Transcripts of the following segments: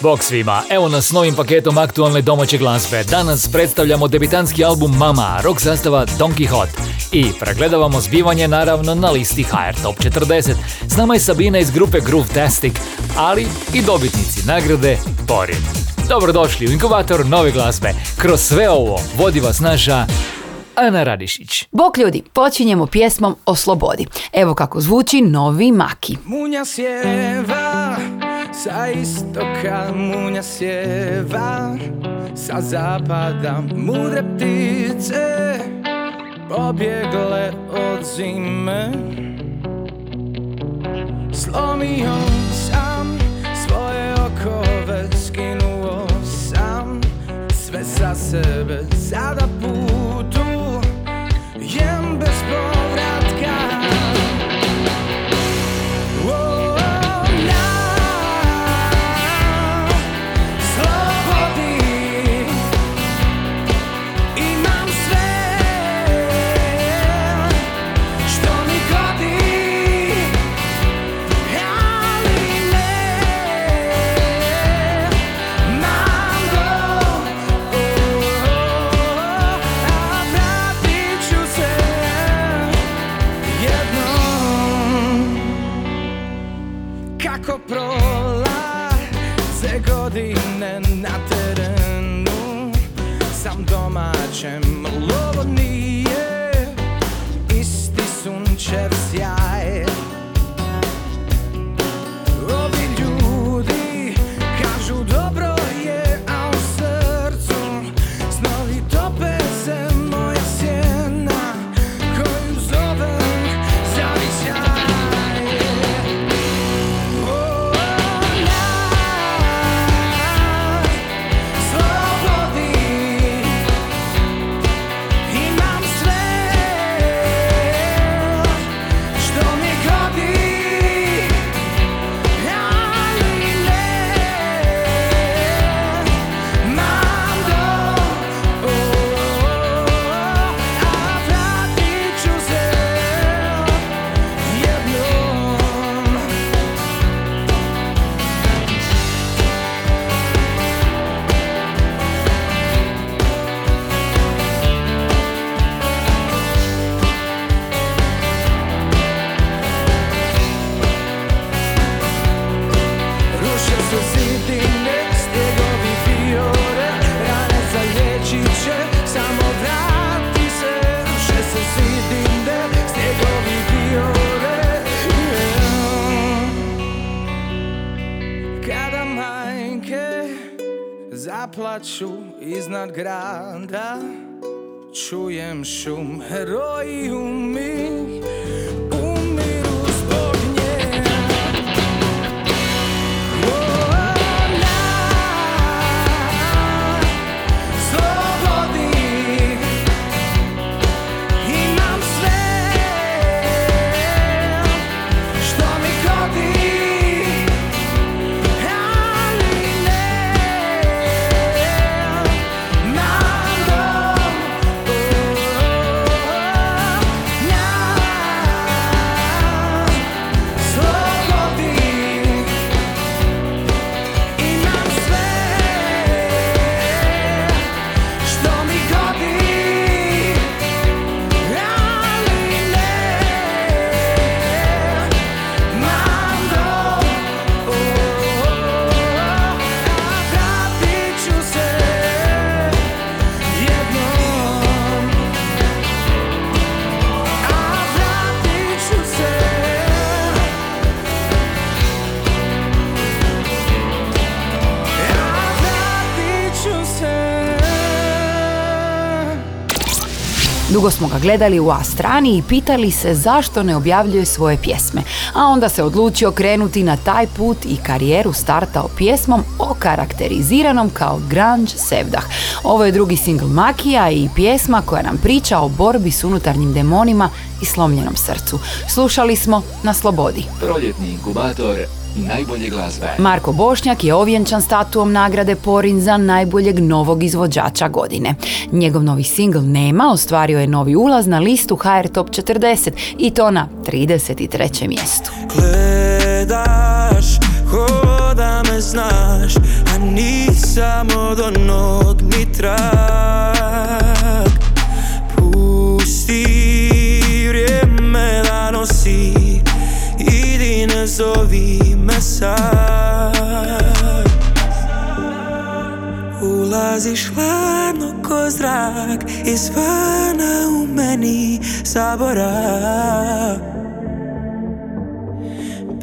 Bog svima, evo nas s novim paketom aktualne domaće glazbe. Danas predstavljamo debitanski album Mama, rock zastava Donkey Hot. I pregledavamo zbivanje naravno na listi HR Top 40. S nama je Sabina iz grupe Groovetastic, ali i dobitnici nagrade Porin. Dobrodošli u inkubator nove glazbe. Kroz sve ovo vodi vas naša Ana Radišić. Bok ljudi, počinjemo pjesmom o slobodi. Evo kako zvuči novi Mahkey. Munja sjeva sa istoka, munja sjeva sa zapada, mudre ptice pobjegle od zime. Slomio sam svoje okove, skinuo sam sve sa sebe, sada putu jem bez povratka. Plaču iznad grada, čujem šum, heroji umiru zbog nje. Ona slobodi, imam sve što mi godi. Dugo smo ga gledali u A strani i pitali se zašto ne objavljuje svoje pjesme, a onda se odlučio krenuti na taj put i karijeru startao pjesmom okarakteriziranom kao grunge sevdah. Ovo je drugi singl Mahkeya i pjesma koja nam priča o borbi s unutarnjim demonima i slomljenom srcu. Slušali smo na Slobodi. Proljetni inkubator najbolje glazbe. Marko Bošnjak je ovjenčan statuom nagrade Porin za najboljeg novog izvođača godine. Njegov novi singl Nema ostvario je novi ulaz na listu HR Top 40 i to na 33. mjestu. Gledaš, ko da me znaš, a nisam od onog ni trag. Pusti vrijeme da nosi, idi ne zovi me sad. Ulaziš hladno ko zrak, izvana u meni zaborav.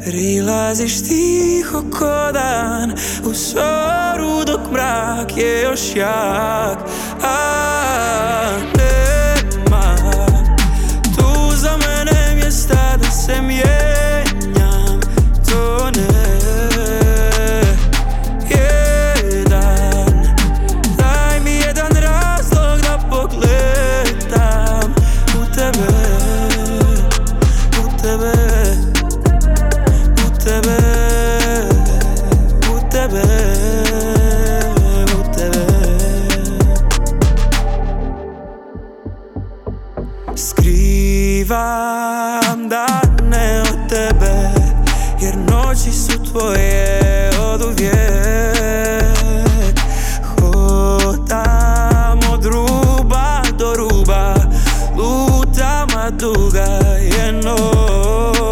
Prilaziš tiho ko dan, u zoru dok mrak je još jak. Nema tu za mene mjesta da se mje. Skrivam dane od tebe, jer noći su tvoje oduvijek. Hodam od ruba do ruba, lutam, a duga je noć.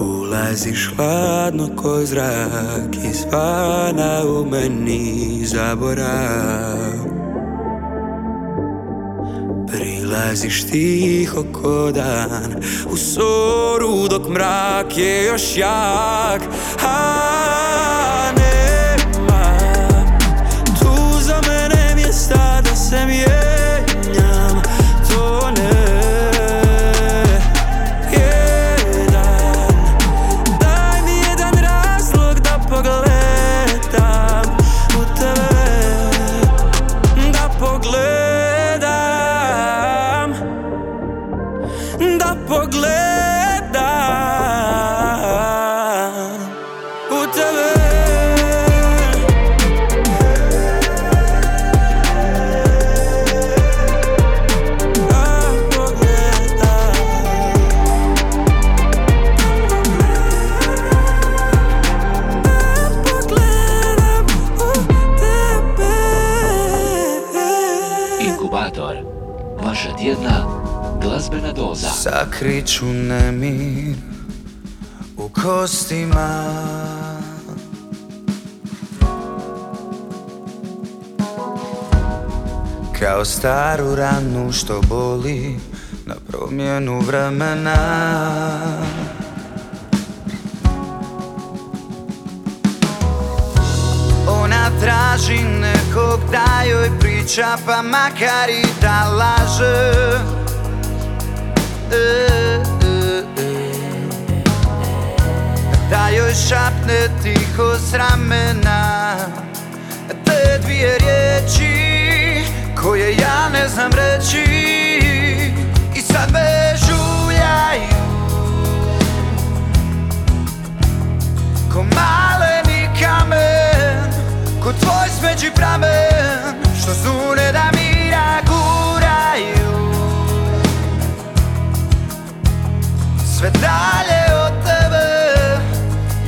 Ulaziš hladno ko zrak, izvana u meni zaborav. Prilaziš tiho ko dan, u soru dok mrak je još jak. A nema tu za mene mjesta da se mijenjam, to ne. Sakriću nemir u kostima, kao staru ranu što boli na promjenu vremena. Ona traži nekog da joj priča, pa makar i da laže. Da joj šapne tiho s ramena te dvije riječi koje ja ne znam reći. I sad me žuljaju ko maleni kamen, ko tvoj smeđi pramen, što zune da mira guraju. Sve dalje od tebe,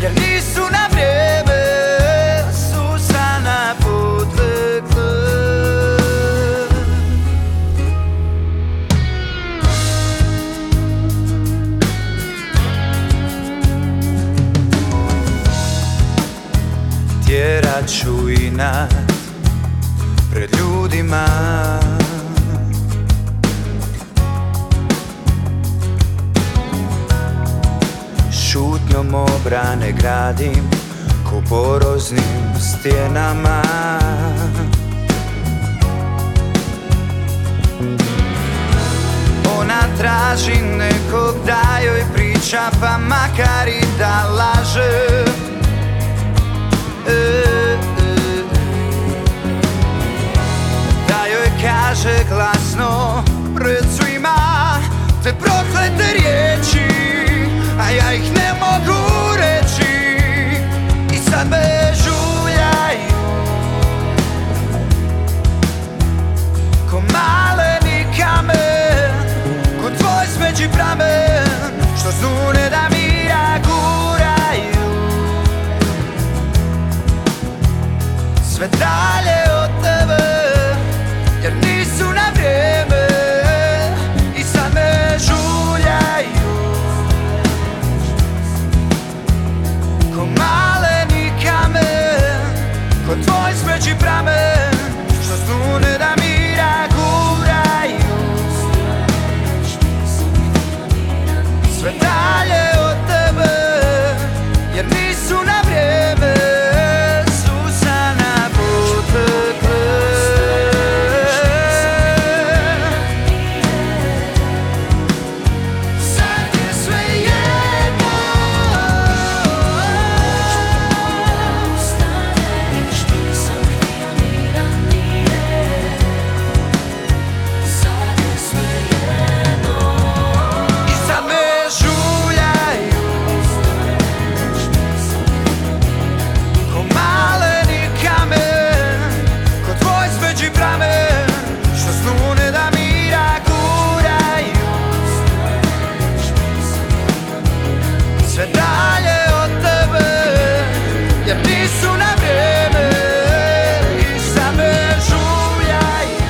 jer nisu na vrijeme Susana potekle. Tjerat ću inat pred ljudima, šutnjom obrane gradim ko poroznim stjenama. traži nekog da joj priča, pa makar i da laže. Da joj kaže glasno pred svima te proklete riječi, a ja ih ne mogu reći i sad me žuljaju ko maleni kamen, ko tvoj smeđi pramen što zune da mi ja guraju sve dalje od tebe jer nisu na vrijeme i sad me žuljaju ko maleni kamen, ko tvoj smeđi pramen što zune da mi sve dalje od tebe, jer nisu na vrijeme Susana potekle. Sad je sve jedno, staneš, nisam htio ni da nije. Sad je sve jedno i sad me sve dalje od tebe, jer nisu na vrijeme i sad me žuljaju.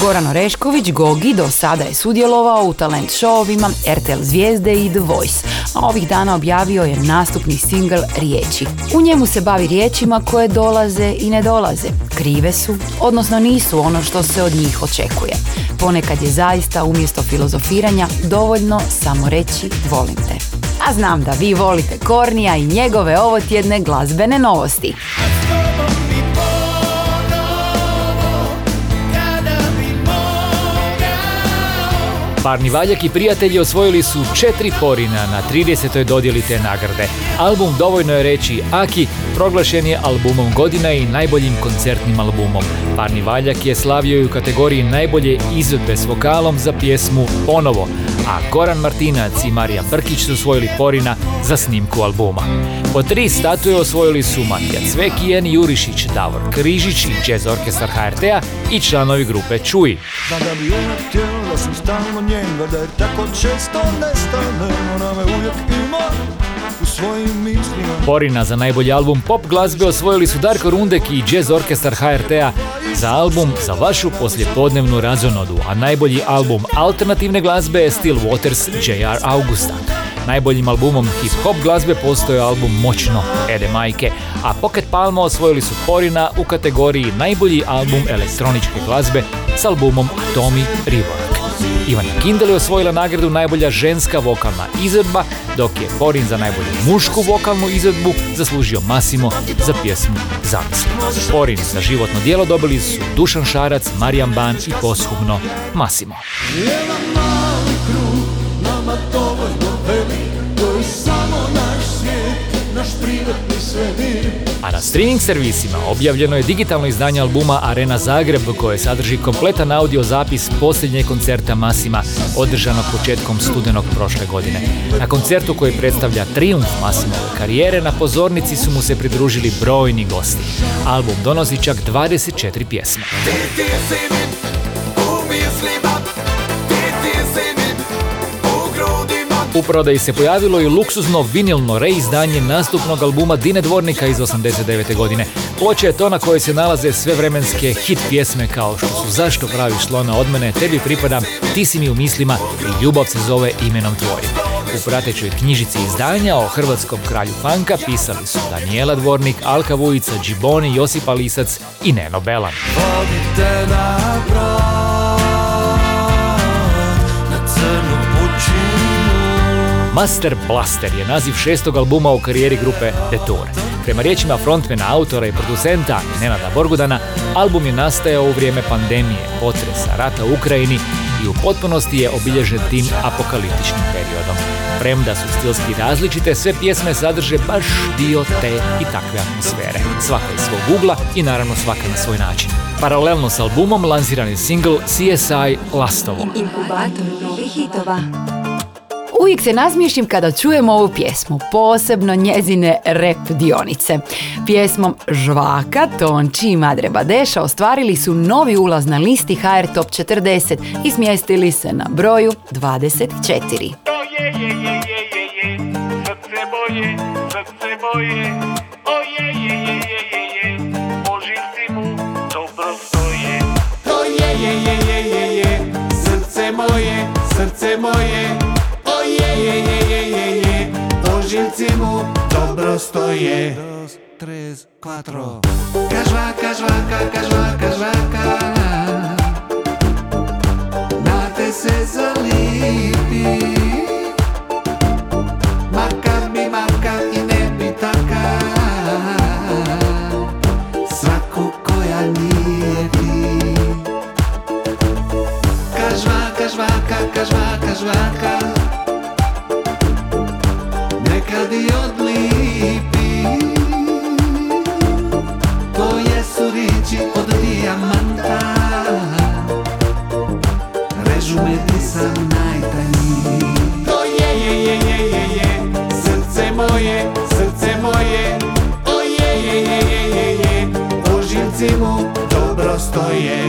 Goran Rešković Gogi do sada je sudjelovao u talent showovima RTL Zvijezde i The Voice, a ovih dana objavio je nastupni singl Riječi. U njemu se bavi riječima koje dolaze i ne dolaze, krive su, odnosno nisu ono što se od njih očekuje. Ponekad je zaista umjesto filozofiranja dovoljno samo reći volim te. A znam da vi volite Kornija i njegove ovotjedne glazbene novosti. Parni valjak i prijatelji osvojili su 4 Porina na 30. dodjeli te nagrade. Album Dovoljno je reći Aki proglašen je albumom godina i najboljim koncertnim albumom. Parni valjak je slavio i u kategoriji najbolje izvedbe s vokalom za pjesmu Ponovo, a Goran Martinac i Marija Brkić su osvojili Porina za snimku albuma. Po 3 statue osvojili su Matija Cvek i Eni Jurišić, Davor Križić i Jazz Orkestar HRT-a i članovi grupe Čuj. Njen, da je tako često nestane, ona me uvijek ima u svojim mislima. Porina za najbolji album pop glazbe osvojili su Darko Rundek i Jazz Orkestar HRT-a za album Za vašu poslijepodnevnu razonodu, a najbolji album alternativne glazbe je Steel Waters JR Augusta. Najboljim albumom hip-hop glazbe postoje album Moćno Ede majke, a Pocket Palmo osvojili su Porina u kategoriji najbolji album elektroničke glazbe s albumom Atomi Rivorak. Ivana Kindel je osvojila nagradu najbolja ženska vokalna izvedba, dok je Porin za najbolju mušku vokalnu izvedbu zaslužio Masimo za pjesmu Zamisli. Porin za životno djelo dobili su Dušan Šarac, Marijan Ban i posthumno Masimo. A na streaming servisima objavljeno je digitalno izdanje albuma Arena Zagreb koje sadrži kompletan audio zapis posljednjeg koncerta Masima održanog početkom studenog prošle godine. Na koncertu koji predstavlja trijumf Masimove karijere na pozornici su mu se pridružili brojni gosti. Album donosi čak 24 pjesme. U prodaji se pojavilo i luksuzno vinilno reizdanje nastupnog albuma Dine Dvornika iz 89. godine. Ploča je to na kojoj se nalaze sve vremenske hit pjesme kao što su Zašto praviš slona od mene, Tebi pripadam, Ti si mi u mislima i Ljubav se zove imenom tvojim. U pratećoj knjižici izdanja o hrvatskom kralju fanka pisali su Daniela Dvornik, Alka Vujica, Džiboni, Josipa Lisac i Neno Belan. Master Blaster je naziv 6. albuma u karijeri grupe The Tour. Prema riječima frontmena, autora i producenta Nenada Borgudana, album je nastajao u vrijeme pandemije, potresa, rata u Ukrajini i i u potpunosti je obilježen tim apokaliptičnim periodom. Premda su stilski različite, sve pjesme sadrže baš dio te i takve atmosfere. Svaka iz svog ugla i naravno svaka na svoj način. Paralelno s albumom lansiran je single CSI Lastovo. Uvijek se nasmiješim kada čujem ovu pjesmu, posebno njezine rap dionice. Pjesmom Žvaka, Tonči i Madre Badeša ostvarili su novi ulaz na listi HR Top 40 i smjestili se na broju 24. Srce moje, o je, je, je, je, je, je, to žilci mu dobro stoje. Dos, tres, cuatro. Kažva, kažvaka, kažva, kažvaka, na te se zalipi. Makar mi makar i ne bi taka, svaku koja nije ti. Kažvaka, kažvaka, žvaka, nekad i odlipi. Tvoje su riči od dijamanta, režu me ti sam najtanji. To je, je, je, je, je, je, srce moje, o je, je, je, je, je, je, o živci mu dobro stoje.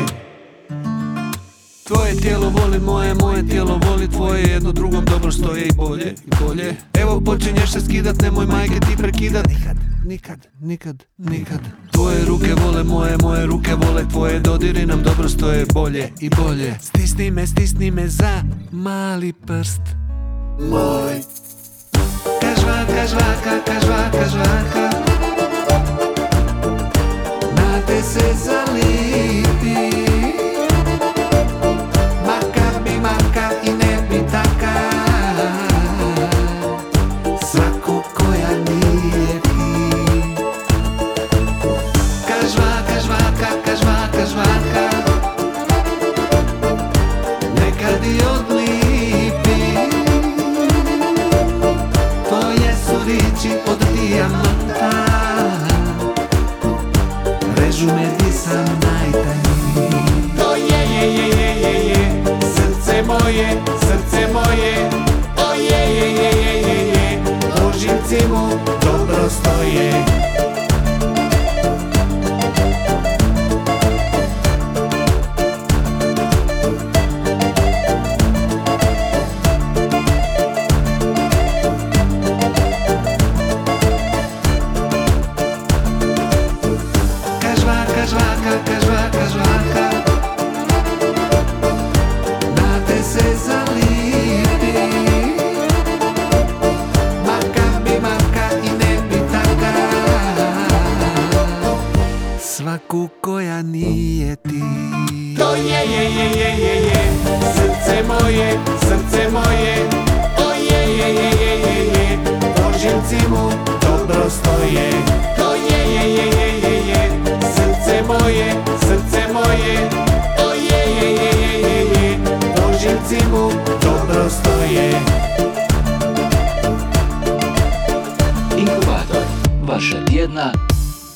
Tvoje tijelo voli moje, moje tijelo voli tvoje, jedno drugom dobro stoje i bolje, i bolje. Evo počinješ se skidat, nemoj majke ti prekidat, nikad, nikad, nikad, nikad. Tvoje ruke vole moje, moje ruke vole tvoje, dodiri nam dobro stoje bolje i bolje. Stisni me za mali prst moj. Kažvaka, žvaka, kažvaka, žvaka, na te se zalipi.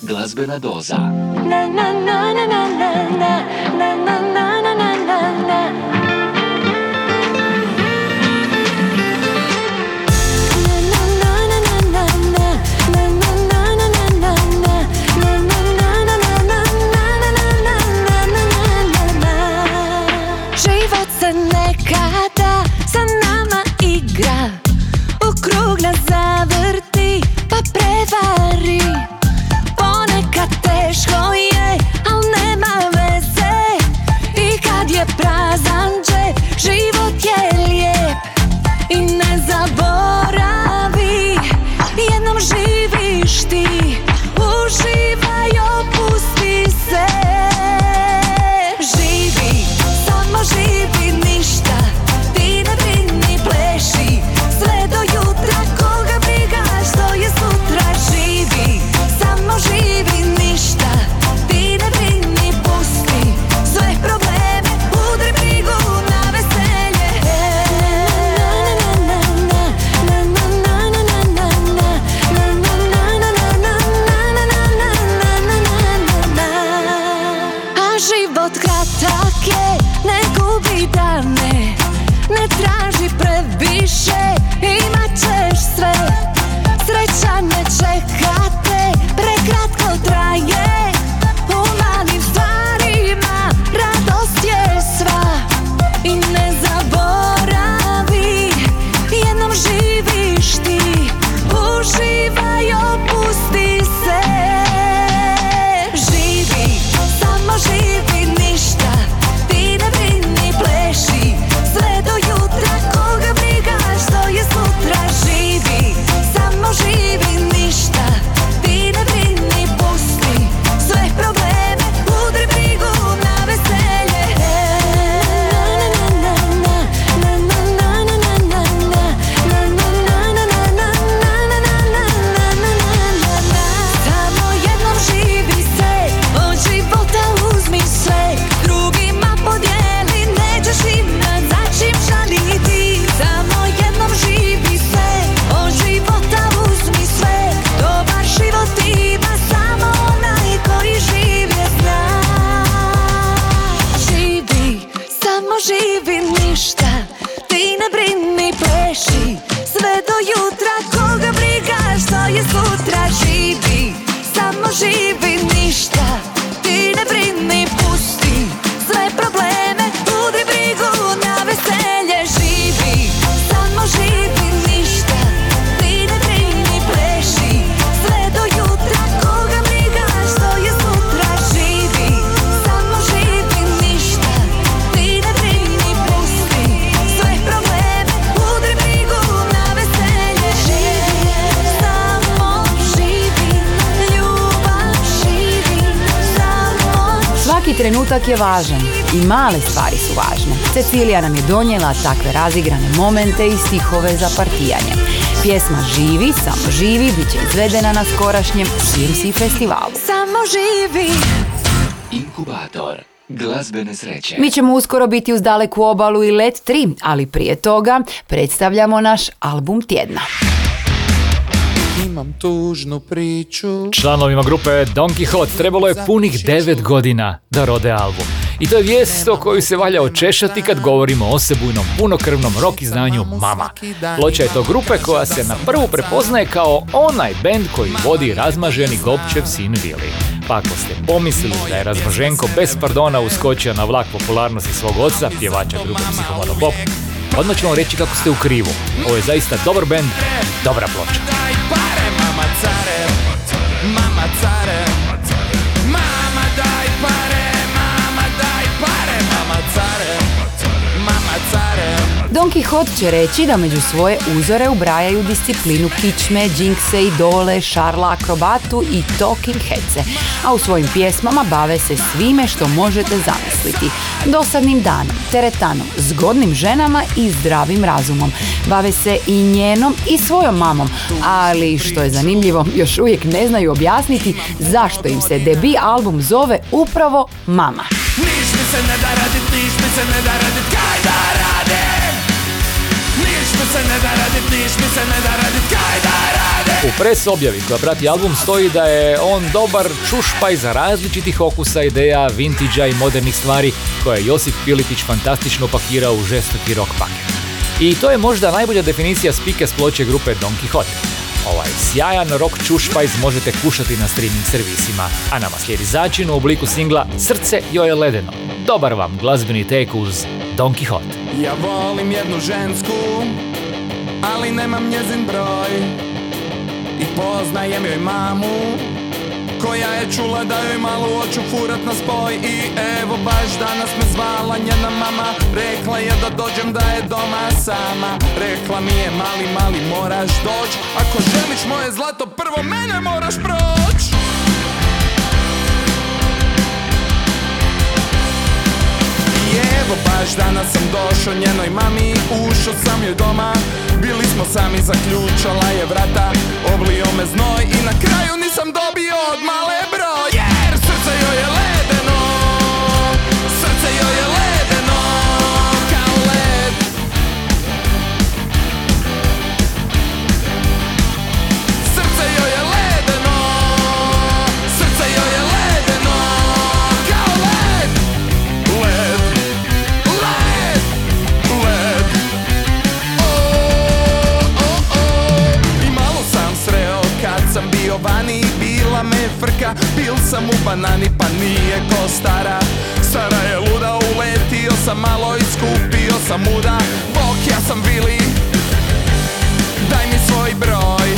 Glazbena doza. Na, na, na, na, na, na, na, na, na, na, na, na. Život se nekada sa nama igra, okrugla zavrti pa prevari. Ponekad teško je, al nema veze, Svaki trenutak je važan i male stvari su važne. Cecilija nam je donijela takve razigrane momente i stihove za partijanje. Pjesma Živi, samo živi bit će izvedena na skorašnjem CMC festivalu. Samo živi! Inkubator glazbene sreće. Mi ćemo uskoro biti uz Daleku obalu i Let 3, ali prije toga predstavljamo naš album tjedna. Imam tužnu priču. Članovima grupe Donkey Hot trebalo je punih 9 godina da rode album. I to je vijest o koju se valja očešati kad govorimo o osebujnom, punokrvnom rock izdanju Mama. Ploča je to grupe koja se na prvu prepoznaje kao onaj bend koji vodi razmaženi Gopčev sin Vili. Pa ako ste pomislili da je razmaženko bez pardona uskočio na vlak popularnosti svog oca, pjevača grupe Psihomono Bob, odmah ćemo reći kako ste u krivu. Ovo je zaista dobar bend, dobra ploča. Mama care, mama daj pare, mama daj pare, mama care, mama care. Donkey Hot će reći da među svoje uzore ubrajaju disciplinu kičme, džinkse, idole, šarla, akrobatu i talking headse, a u svojim pjesmama bave se svime što možete zamisliti. Dosadnim danom, teretanom, zgodnim ženama i zdravim razumom. Bave se i njenom i svojom mamom, ali što je zanimljivo, još uvijek ne znaju objasniti zašto im se debi album zove upravo Mama. Niš mi se ne da radit, niš mi se ne da radit, kaj da radim? Niš mi se ne da radit, niš mi se ne da radit, kaj da radim? U pres objavi koja prati album stoji da je on dobar čušpaj za različitih okusa, ideja, vintiđa i modernih stvari koje je Josip Pilitić fantastično pakirao u žestoki rock paket. I to je možda najbolja definicija spike s ploče grupe Donkey Hot. Ovaj sjajan rock čušpajz možete kušati na streaming servisima, a nama slijedi začin u obliku singla Srce joj je ledeno. Dobar vam glazbeni tek uz Donkey Hot. Ja volim jednu žensku, ali nemam njezin broj. I poznajem joj mamu, koja je čula da joj malo oču furat na spoj. I evo baš danas me zvala njena mama, rekla je da dođem da je doma sama. Rekla mi je mali moraš doć, ako želiš moje zlato prvo mene moraš proć. I evo baš danas sam došao njenoj mami, ušao sam joj doma. Bili smo sami, zaključala je vrata, oblio me znoj i na kraju nisam dobio od male broj. Jer srce joj je ledeno, srce joj je ledeno kao led. Srce joj je ledeno, srce joj je ledeno kao led. Led, led, led. I malo sam sreo kad sam bio vani. Bila me frka, bil sam u banani, pa nije ko stara. Stara je luda, uletio sam malo i skupio sam muda. Bok, ja sam Vili, daj mi svoj broj.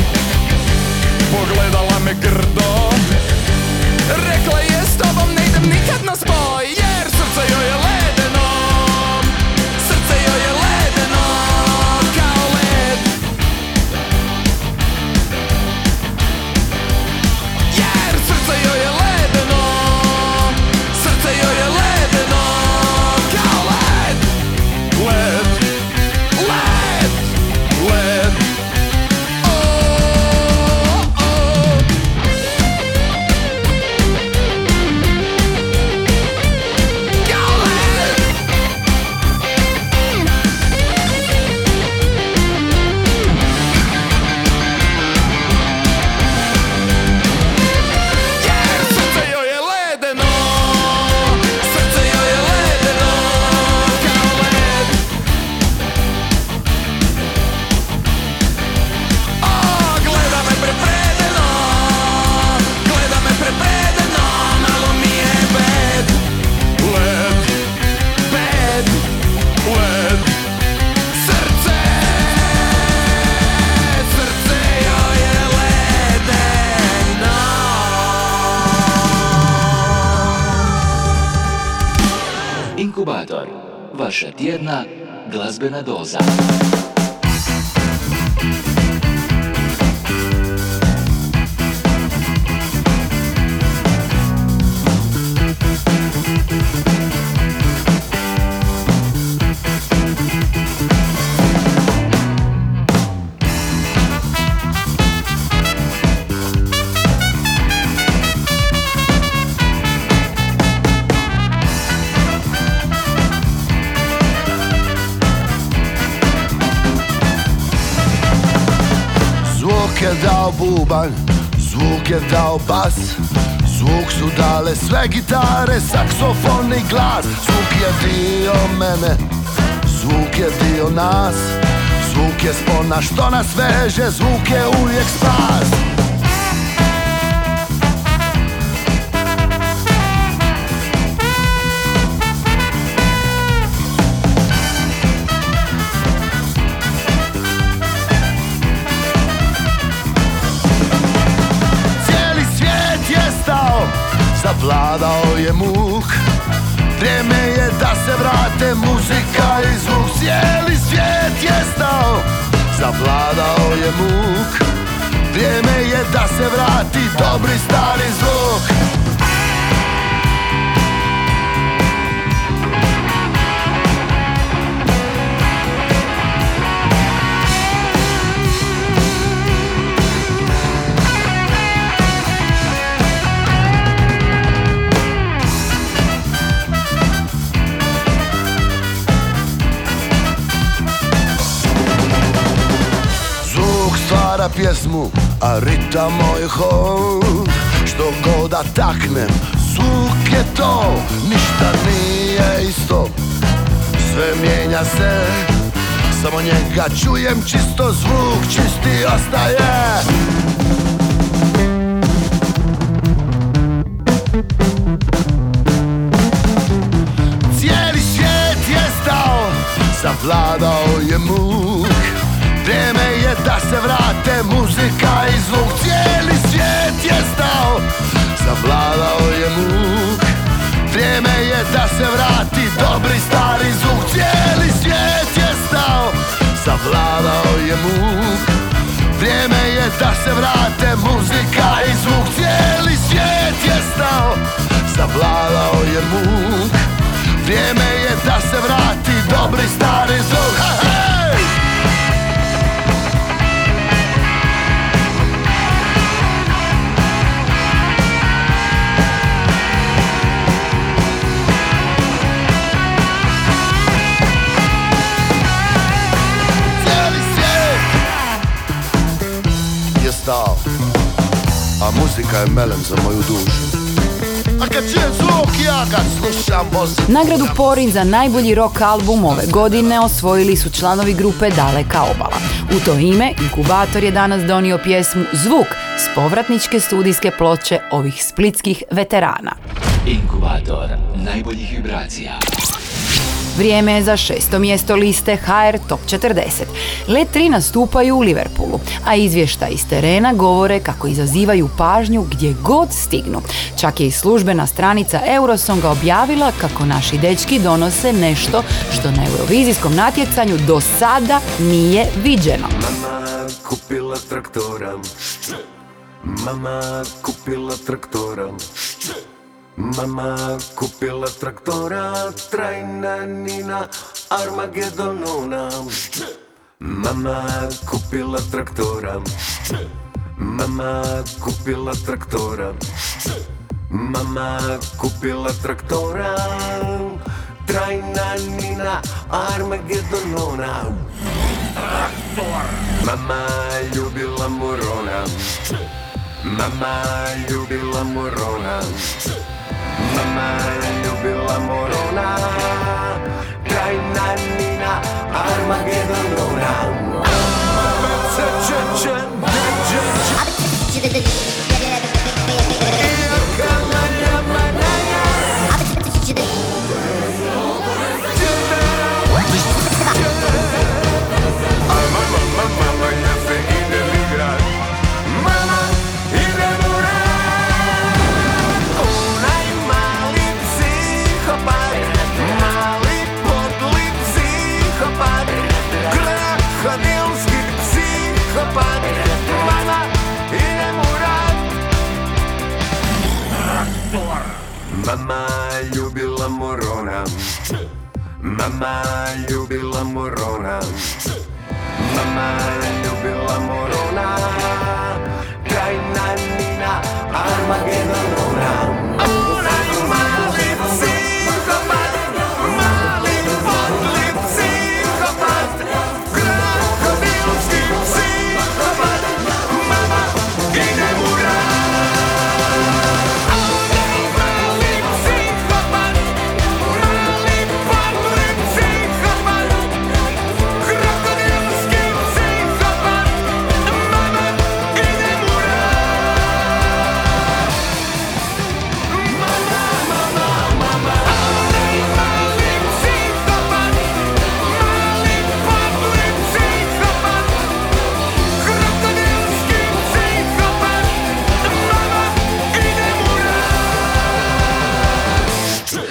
Pogledala me grdo, rekla je s tobom ne idem nikad na spoj. Jer srce joj je ledeno, srce joj je ledeno kao led. Srce joj je ledeno, srce joj je ledeno kao led. Led, led, led. Oh, oh. Kao led. Inkubator, vaša tjedna glazbena doza. je dao bubanj, zvuk je dao bas, zvuk su dale sve gitare, saksofon i glas. Zvuk je dio mene, zvuk je dio nas, zvuk je spona što nas veže, zvuk je uvijek spas. Vladao je muk, vrijeme je da se vrate muzika i zvuk. Cijeli svijet je stao, zavladao je muk, vrijeme je da se vrati dobri stari zvuk. Pjesmu, a rita moj hod, što god da taknem, zvuk je to. Ništa nije isto, sve mijenja se, samo njega čujem čisto, zvuk čisti ostaje. Cijeli svijet je stao, zavladao je muk, vrijeme je da se vrate muzika i zvuk. Cijeli svijet je stao, zavladao je muk, vrijeme je da se vrati dobri stari zvuk. Cijeli svijet je stao, zavladao je muk, vrijeme je da se vrate muzika i zvuk. Cijeli svijet je stao, zavladao je muk, vrijeme je da se vrati dobri stari zvuk. Ha, hej! A muzika je melem za moju dušu. A kad čujem zvuk, ja ga slušam. Nagradu Porin za najbolji rock album ove godine osvojili su članovi grupe Daleka obala. U to ime Inkubator je danas donio pjesmu Zvuk s povratničke studijske ploče ovih splitskih veterana. Inkubator najboljih vibracija. Vrijeme je za 6. mjesto liste HR Top 40. Let 3 nastupaju u Liverpoolu, a izvještaj iz terena govore kako izazivaju pažnju gdje god stignu. Čak je i službena stranica Eurosonga objavila kako naši dečki donose nešto što na eurovizijskom natjecanju do sada nije viđeno. Mama kupila traktora, mama kupila traktora, mama kupila traktora, trajna Nina, Armagedonuna. Mama kupila traktora, mama kupila traktora, mama kupila traktora, trajna Nina, Armagedonuna. Traktor. Mama ljubila morona, mama ljubila morona, mama ljubila morona, trajna Nina, Armagedonona. Mama ljubila morona, mama ljubila morona, mama ljubila morona, trajna Nina, Armagedonona. Mali potlip, psihopat, grahovilski psihopat.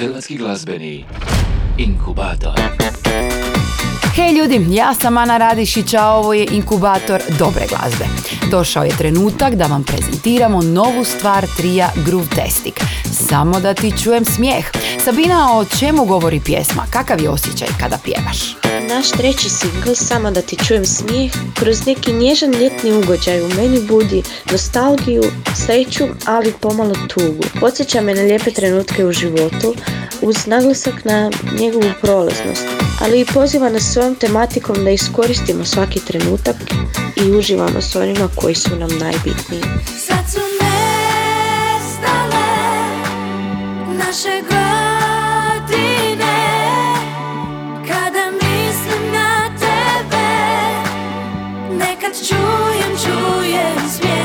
Hrvatski glazbeni inkubator. Hej ljudi, ja sam Ana Radišić, a ovo je inkubator dobre glazbe. Došao je trenutak da vam prezentiramo novu stvar trija Groovetastic. Samo da ti čujem smijeh. Sabina, o čemu govori pjesma? Kakav je osjećaj kada pjevaš? Naš treći singl, Samo da ti čujem smijeh, kroz neki nježan ljetni ugođaj u meni budi nostalgiju, sreću, ali pomalo tugu. Podsjeća me na lijepe trenutke u životu, uz naglasak na njegovu prolaznost, ali i poziva nas svojom tematikom da iskoristimo svaki trenutak i uživamo s onima koji su nam najbitniji. Sad su nestale naše godine, kada mislim na tebe, nekad čujem smijeh.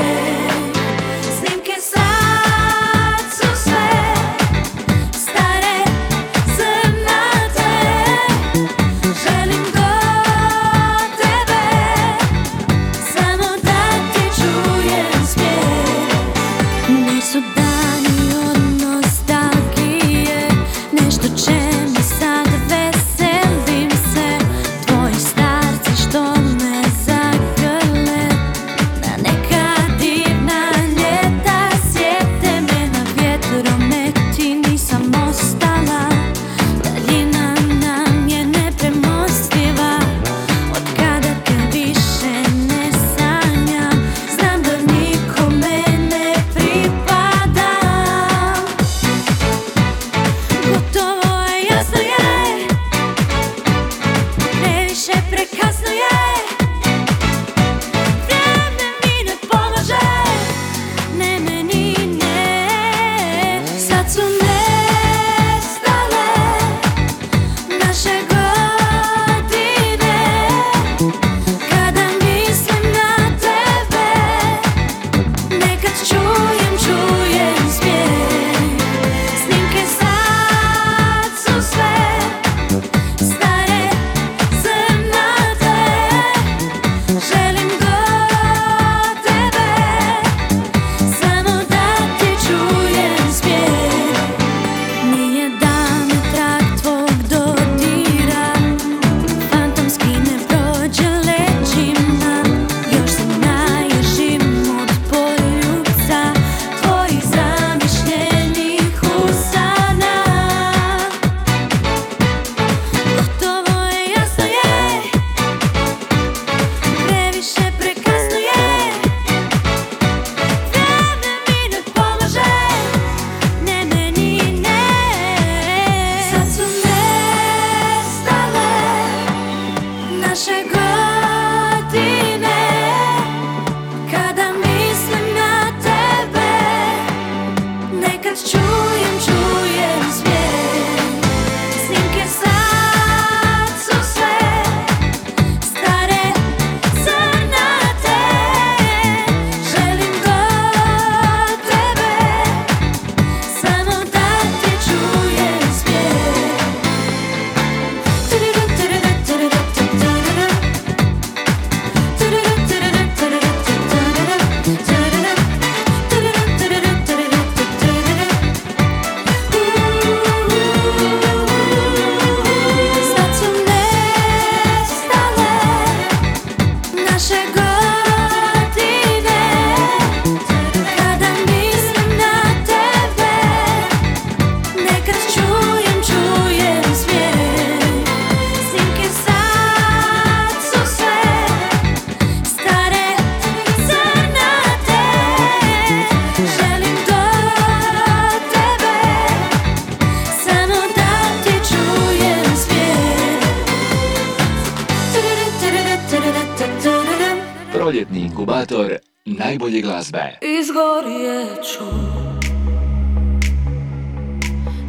Najbolje glazbe. Izgorjet ću,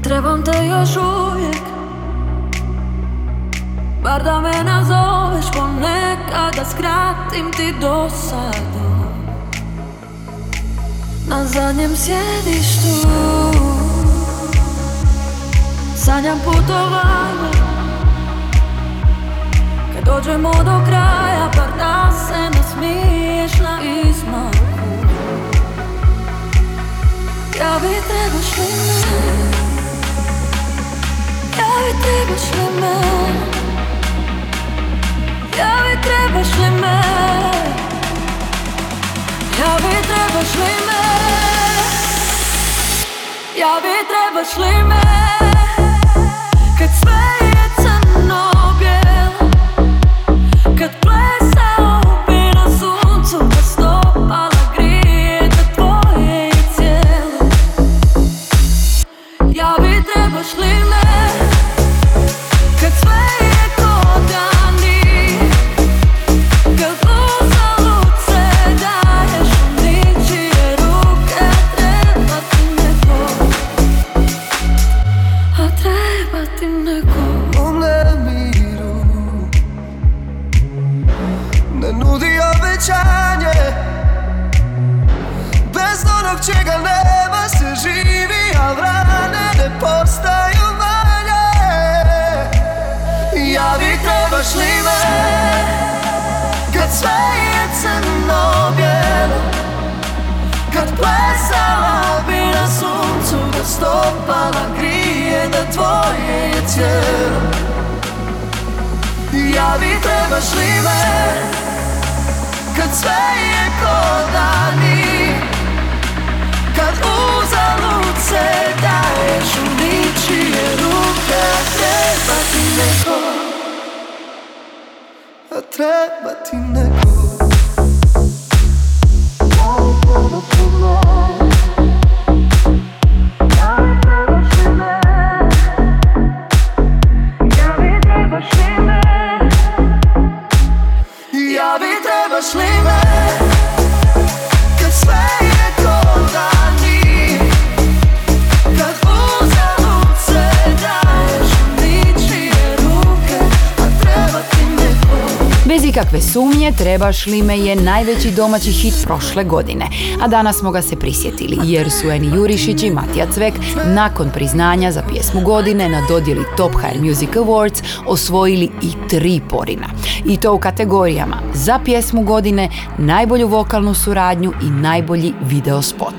trebam te još uvijek, bar da me nazoveš ponekad, da skratim ti dosadu na zadnjem sjedištu. Sanjam putovanje, kad dođemo do kraja, bar da se nasmiješ na izmaku. Ja bi trebaš li me, Ja bi trebaš li me kad sve je crno-bijel, kad plesao bi na suncu, kad stopala grije da tvoje je cijelo. Ja bi trebaš li me kad sve je ko dani, kad čega nema se živi, al rane ne postaju manje. Ja bi trebaš li me kad sve je crno-bijelo, kad plesala bi na suncu, kad stopala grije da tvoje je cijelo. Ja bi trebaš li me kad sve je ko dani, kad uzalud se daješ u ničije ruke, treba ti neko, a treba ti neko. Ja bi trebaš li me kad sve je ko dani, kad uzalud se daješ u ničije ruke, a treba ti neko. Bez ikakve sumnje, Trebaš li me je najveći domaći hit prošle godine, a danas smo ga se prisjetili jer su Eni Jurišić i Matija Cvek nakon priznanja za pjesmu godine na dodjeli Top HR Music Awards osvojili i 3 Porina. I to u kategorijama za pjesmu godine, najbolju vokalnu suradnju i najbolji video spot.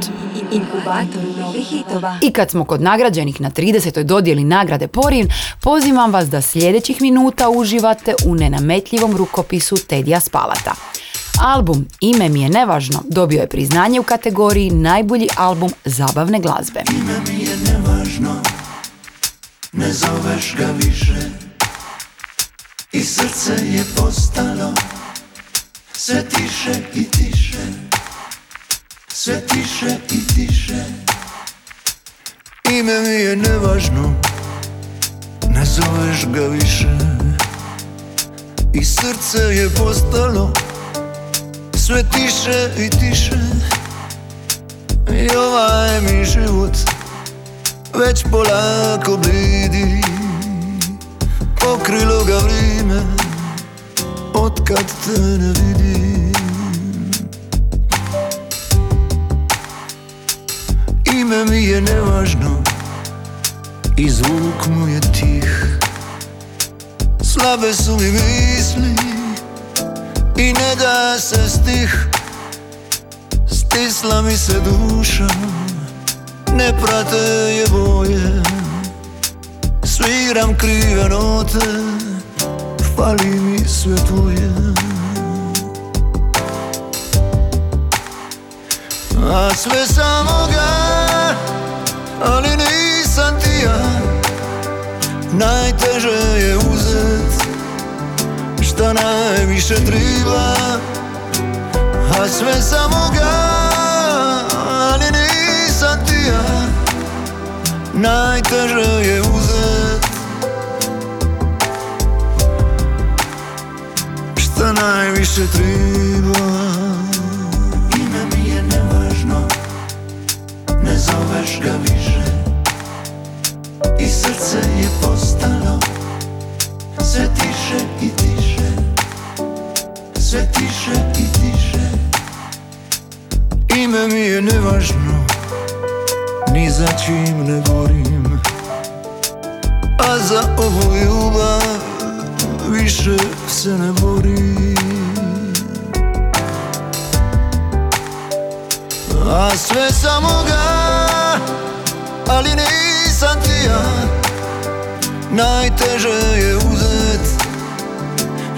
I kad smo kod nagrađenih na 30. dodjeli nagrade Porin, pozivam vas da sljedećih minuta uživate u nenametljivom rukopisu Tedija Spalata. Album Ime mi je nevažno dobio je priznanje u kategoriji najbolji album zabavne glazbe. Ime mi je nevažno, ne zoveš ga više, i srce je postalo sve tiše i tiše, sve tiše i tiše. Ime mi je nevažno, ne zoveš ga više, i srce je postalo sve tiše i tiše. I ovaj mi život već polako blidi, pokrilo ga vrijeme otkad te ne vidim. Ime mi je nevažno i zvuk mu je tih, slabe su mi misli i ne da se stih. Stisla mi se duša, ne prate je boje, sviram krive note, fali mi sve tvoje. A sve samo ga, ali nisam ti ja, najteže je uzet šta najviše treba. A sve samo ga, ali nisam ti ja, najteže je uzet šta najviše treba. Ime mi je nevažno, ne zoveš ga više, i srce je postalo sve tiše i tiše, sve tiše i tiše. Ime mi je nevažno, ni za čim ne gorim, a za ovu ljubav više se ne borim. A sve samo ga, ali nisam ti ja, najteže je uzet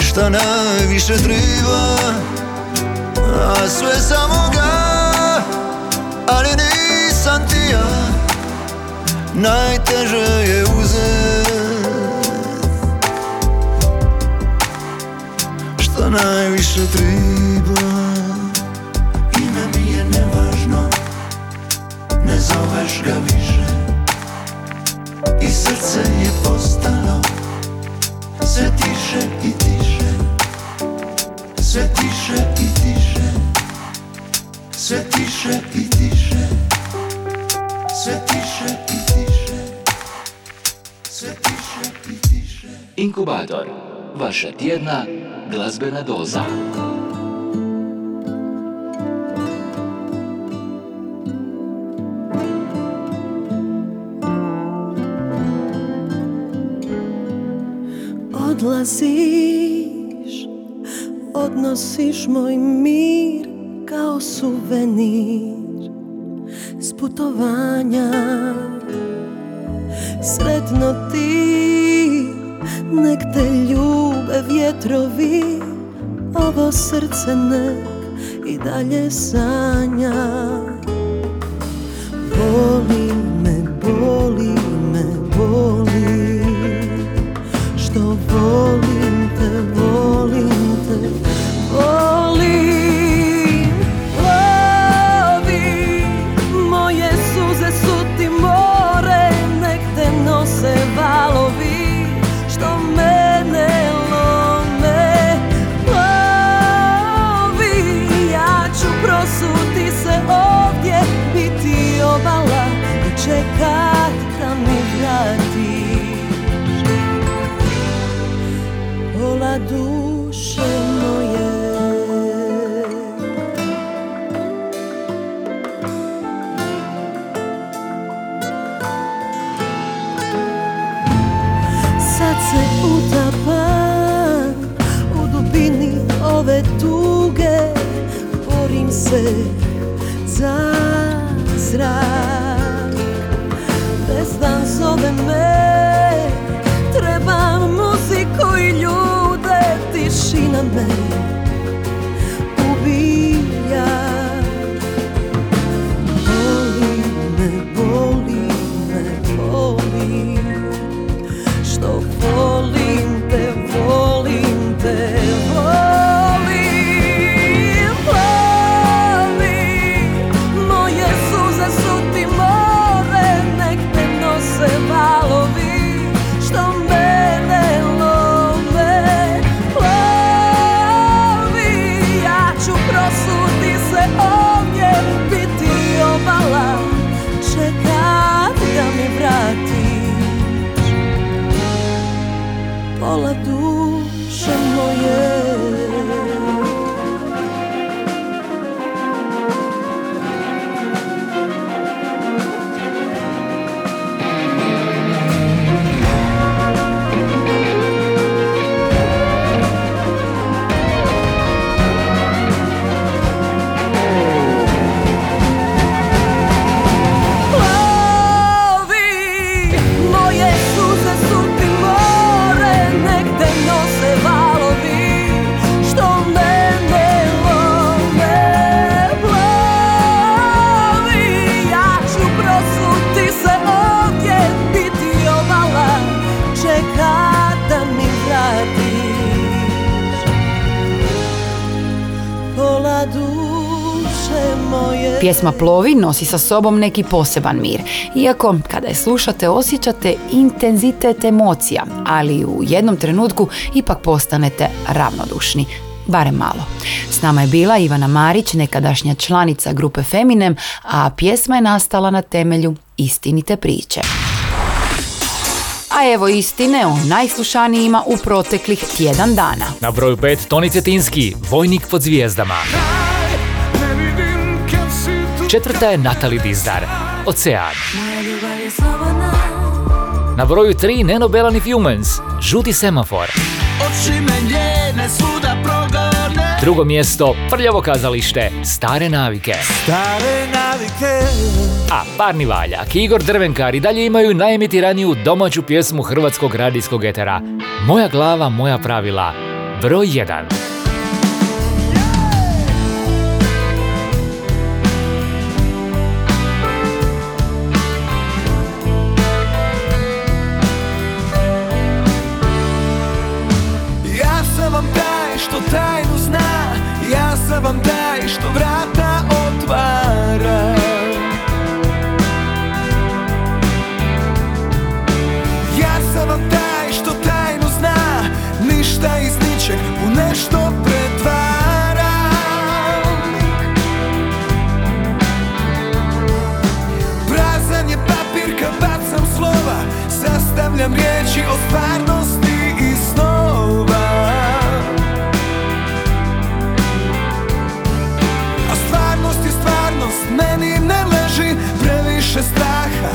šta najviše treba. A sve samo ga, ali nisam ti ja, najteže je uzet što najviše treba. Ime mi je nevažno, ne zoveš ga više, i srce je postalo sve tiše i tiše, sve tiše i tiše, sve tiše i tiše, sve tiše i tiše, sve tiše i tiše. Inkubator, vaša tjedna glazbena doza. Odlaziš, odnosiš moj mir kao suvenir s putovanja. Sretno ti, nek te ljube vjetrovi, ovo srce nek i dalje sanja. Boli me, boli me, boli što volim te, volim te, volim. Lovi, moje suze su ti more, nek te nose valovi što mene lome. Lovi, ja ću prosuti se ovdje, biti obala i čekat da mi vrati. Pola duše moje, sad se utapam u dubini ove tuge, borim se za zrak. Vestan zove me, trebam muziku i ljubav, tišina me ubija. Boli me, boli me, boli što volim te, volim te, volim. Boli, moje suze su ti more, nek te nose valovi što me. Pola duše moje, pjesma Plovi nosi sa sobom neki poseban mir, iako kada je slušate osjećate intenzitet emocija, ali u jednom trenutku ipak postanete ravnodušni, barem malo. S nama je bila Ivana Marić, nekadašnja članica grupe Feminem, a pjesma je nastala na temelju istinite priče. A evo istine o najslušanijima u proteklih tjedan dana. Na broju 5 Toni Cetinski, Vojnik pod zvijezdama. 4. je Natali Dizdar, Ocean. Na broju 3 Neno Belan i Humans, Žuti semafor. 2. mjesto Prljavo kazalište, Stare navike. A Parni valjak i Igor Drvenkar i dalje imaju najemitiraniju domaću pjesmu hrvatskog radijskog etera, Moja glava, moja pravila, broj 1. slova, sastavljam riječi o stvarnosti i snova. A stvarnost je stvarnost, meni ne leži, previše straha,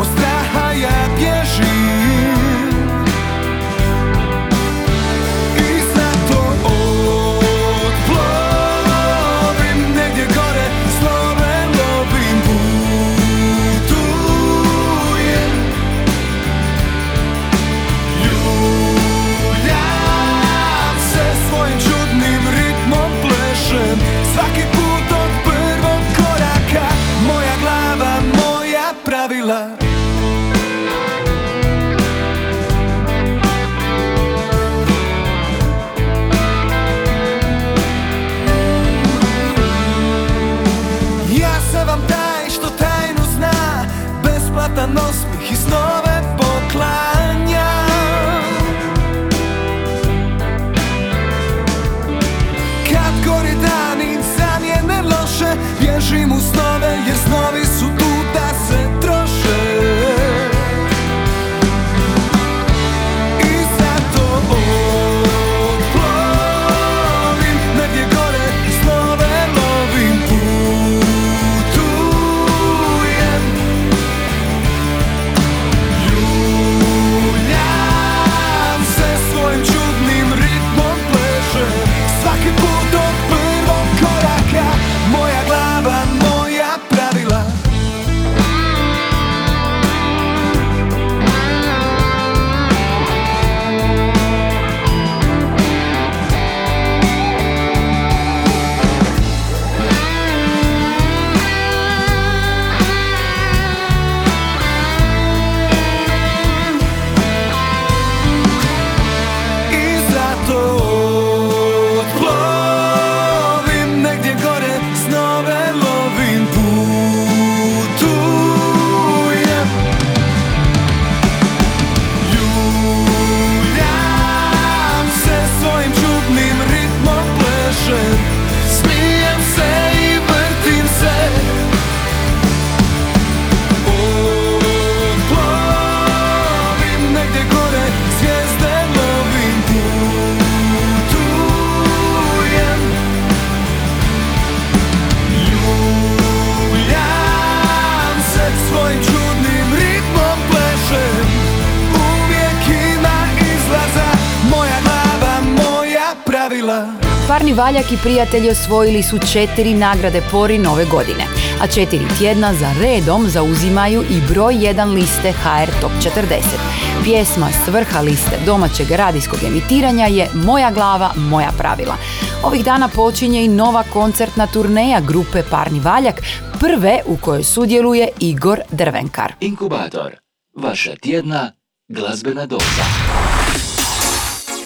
od straha ja bježim. Svaki put od prvog koraka, moja glava, moja pravila. Ja sam vam taj što tajnu zna, besplatan osmih i snove poklanja. Kad gori dan, bježim u snove, jer snovi su tu da se troše. I zato odplovim, negdje gore snove lovim, putujem. Ljuljam se, svojim čudnim ritmom plešem, svaki put od prvog koraka. Moja glava, moja pravila. I zato odplovim, negdje gore snove lovim, putujem. Ljuljam se, svojim čudnim ritmom plešem, smijem se i vrtim se. Odplovim, negdje gore zvijezde lovim, putujem. Ljuljam se, svojim čudnim ritmom plešem, uvijek ima izlaza, moja glava, moja pravila. Parni valjak i prijatelji osvojili su 4 nagrade Porin ove godine, a 4 tjedna za redom zauzimaju i broj 1 liste HR Top 40. Pjesma s vrha liste domaćeg radijskog emitiranja je Moja glava, moja pravila. Ovih dana počinje i nova koncertna turneja grupe Parni valjak, prve u kojoj sudjeluje Igor Drvenkar. Inkubator, vaša tjedna glazbena doza.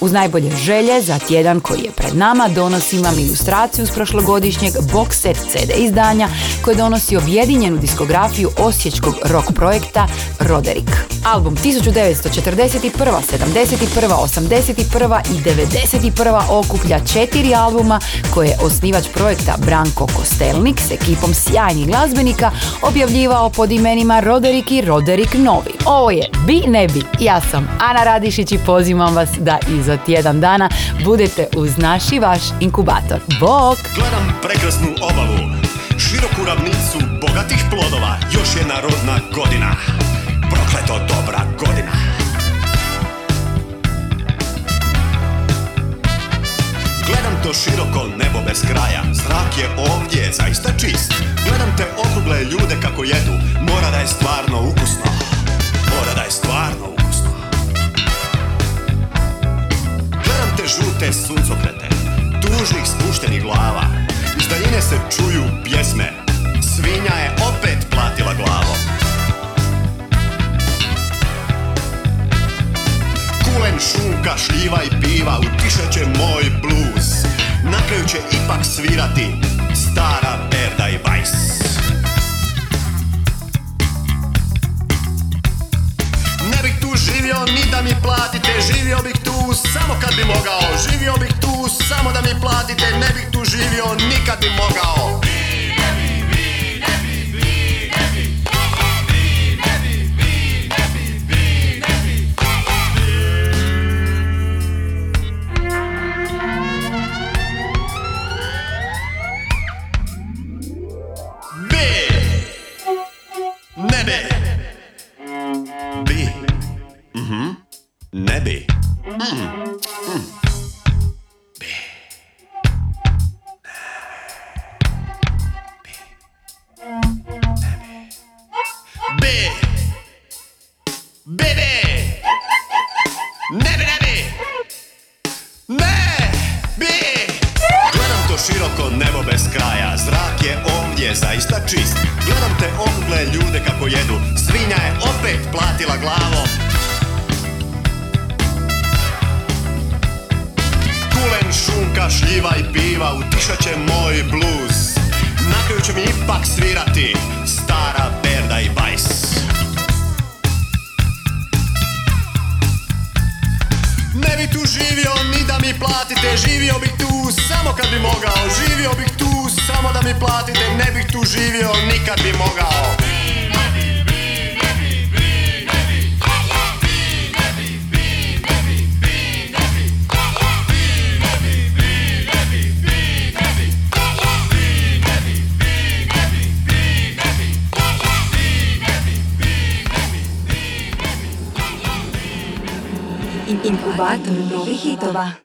Uz najbolje želje za tjedan koji je pred nama donosim vam ilustraciju s prošlogodišnjeg box set CD izdanja koje donosi objedinjenu diskografiju osječkog rock projekta Roderick. Album 1941., 71., 81. i 91. okuplja 4 albuma koje je osnivač projekta Branko Kostelnik s ekipom sjajnih glazbenika objavljivao pod imenima Roderick i Roderick Novi. Ovo je Bi ne bi. Ja sam Ana Radišić i pozivam vas da iza tjedan dana budete uz naš i vaš inkubator. Bok! Gledam prekrasnu obalu, široku ravnicu bogatih plodova. Još jedna rodna godina, prokleto dobra godina. Gledam to široko nebo bez kraja, zrak je ovdje zaista čist. Gledam te okrugle ljude kako jedu, mora da je stvarno ukusno. Mora da je stvarno ukusno. Te žute suncokrete, tužnih spuštenih glava, iz daljine se čuju pjesme, svinja je opet platila glavom. Kulen šunka, šljiva i piva, utišat će moj bluz, na kraju će ipak svirati stara Berda i Bajs. Ne bih tu živio ni da mi platite, živio bih tu samo kad bi mogao. Živio bih tu samo da mi platite, ne bih tu živio nikad bi mogao. Bi, ne bi, bi, ne bi, bi, ne bi, bi, ne bi, bi, ne Bi. Mhm. Ne bi. Bi. Široko nebo bez kraja, zrak je ovdje zaista čist. Gledam te ogugle ljude kako jedu, svinja je opet platila glavom. Kulen, šunka, šljiva i piva utišat će moj bluz. Na kraju će mi ipak svirati stara Berda i Bajs. Ne bi tu živio ni da mi platite, živio bi tu samo kad bi mogao. Živio bih tu samo da mi platite, ne bih tu živio nikad bi mogao. Inkubator novih hitova.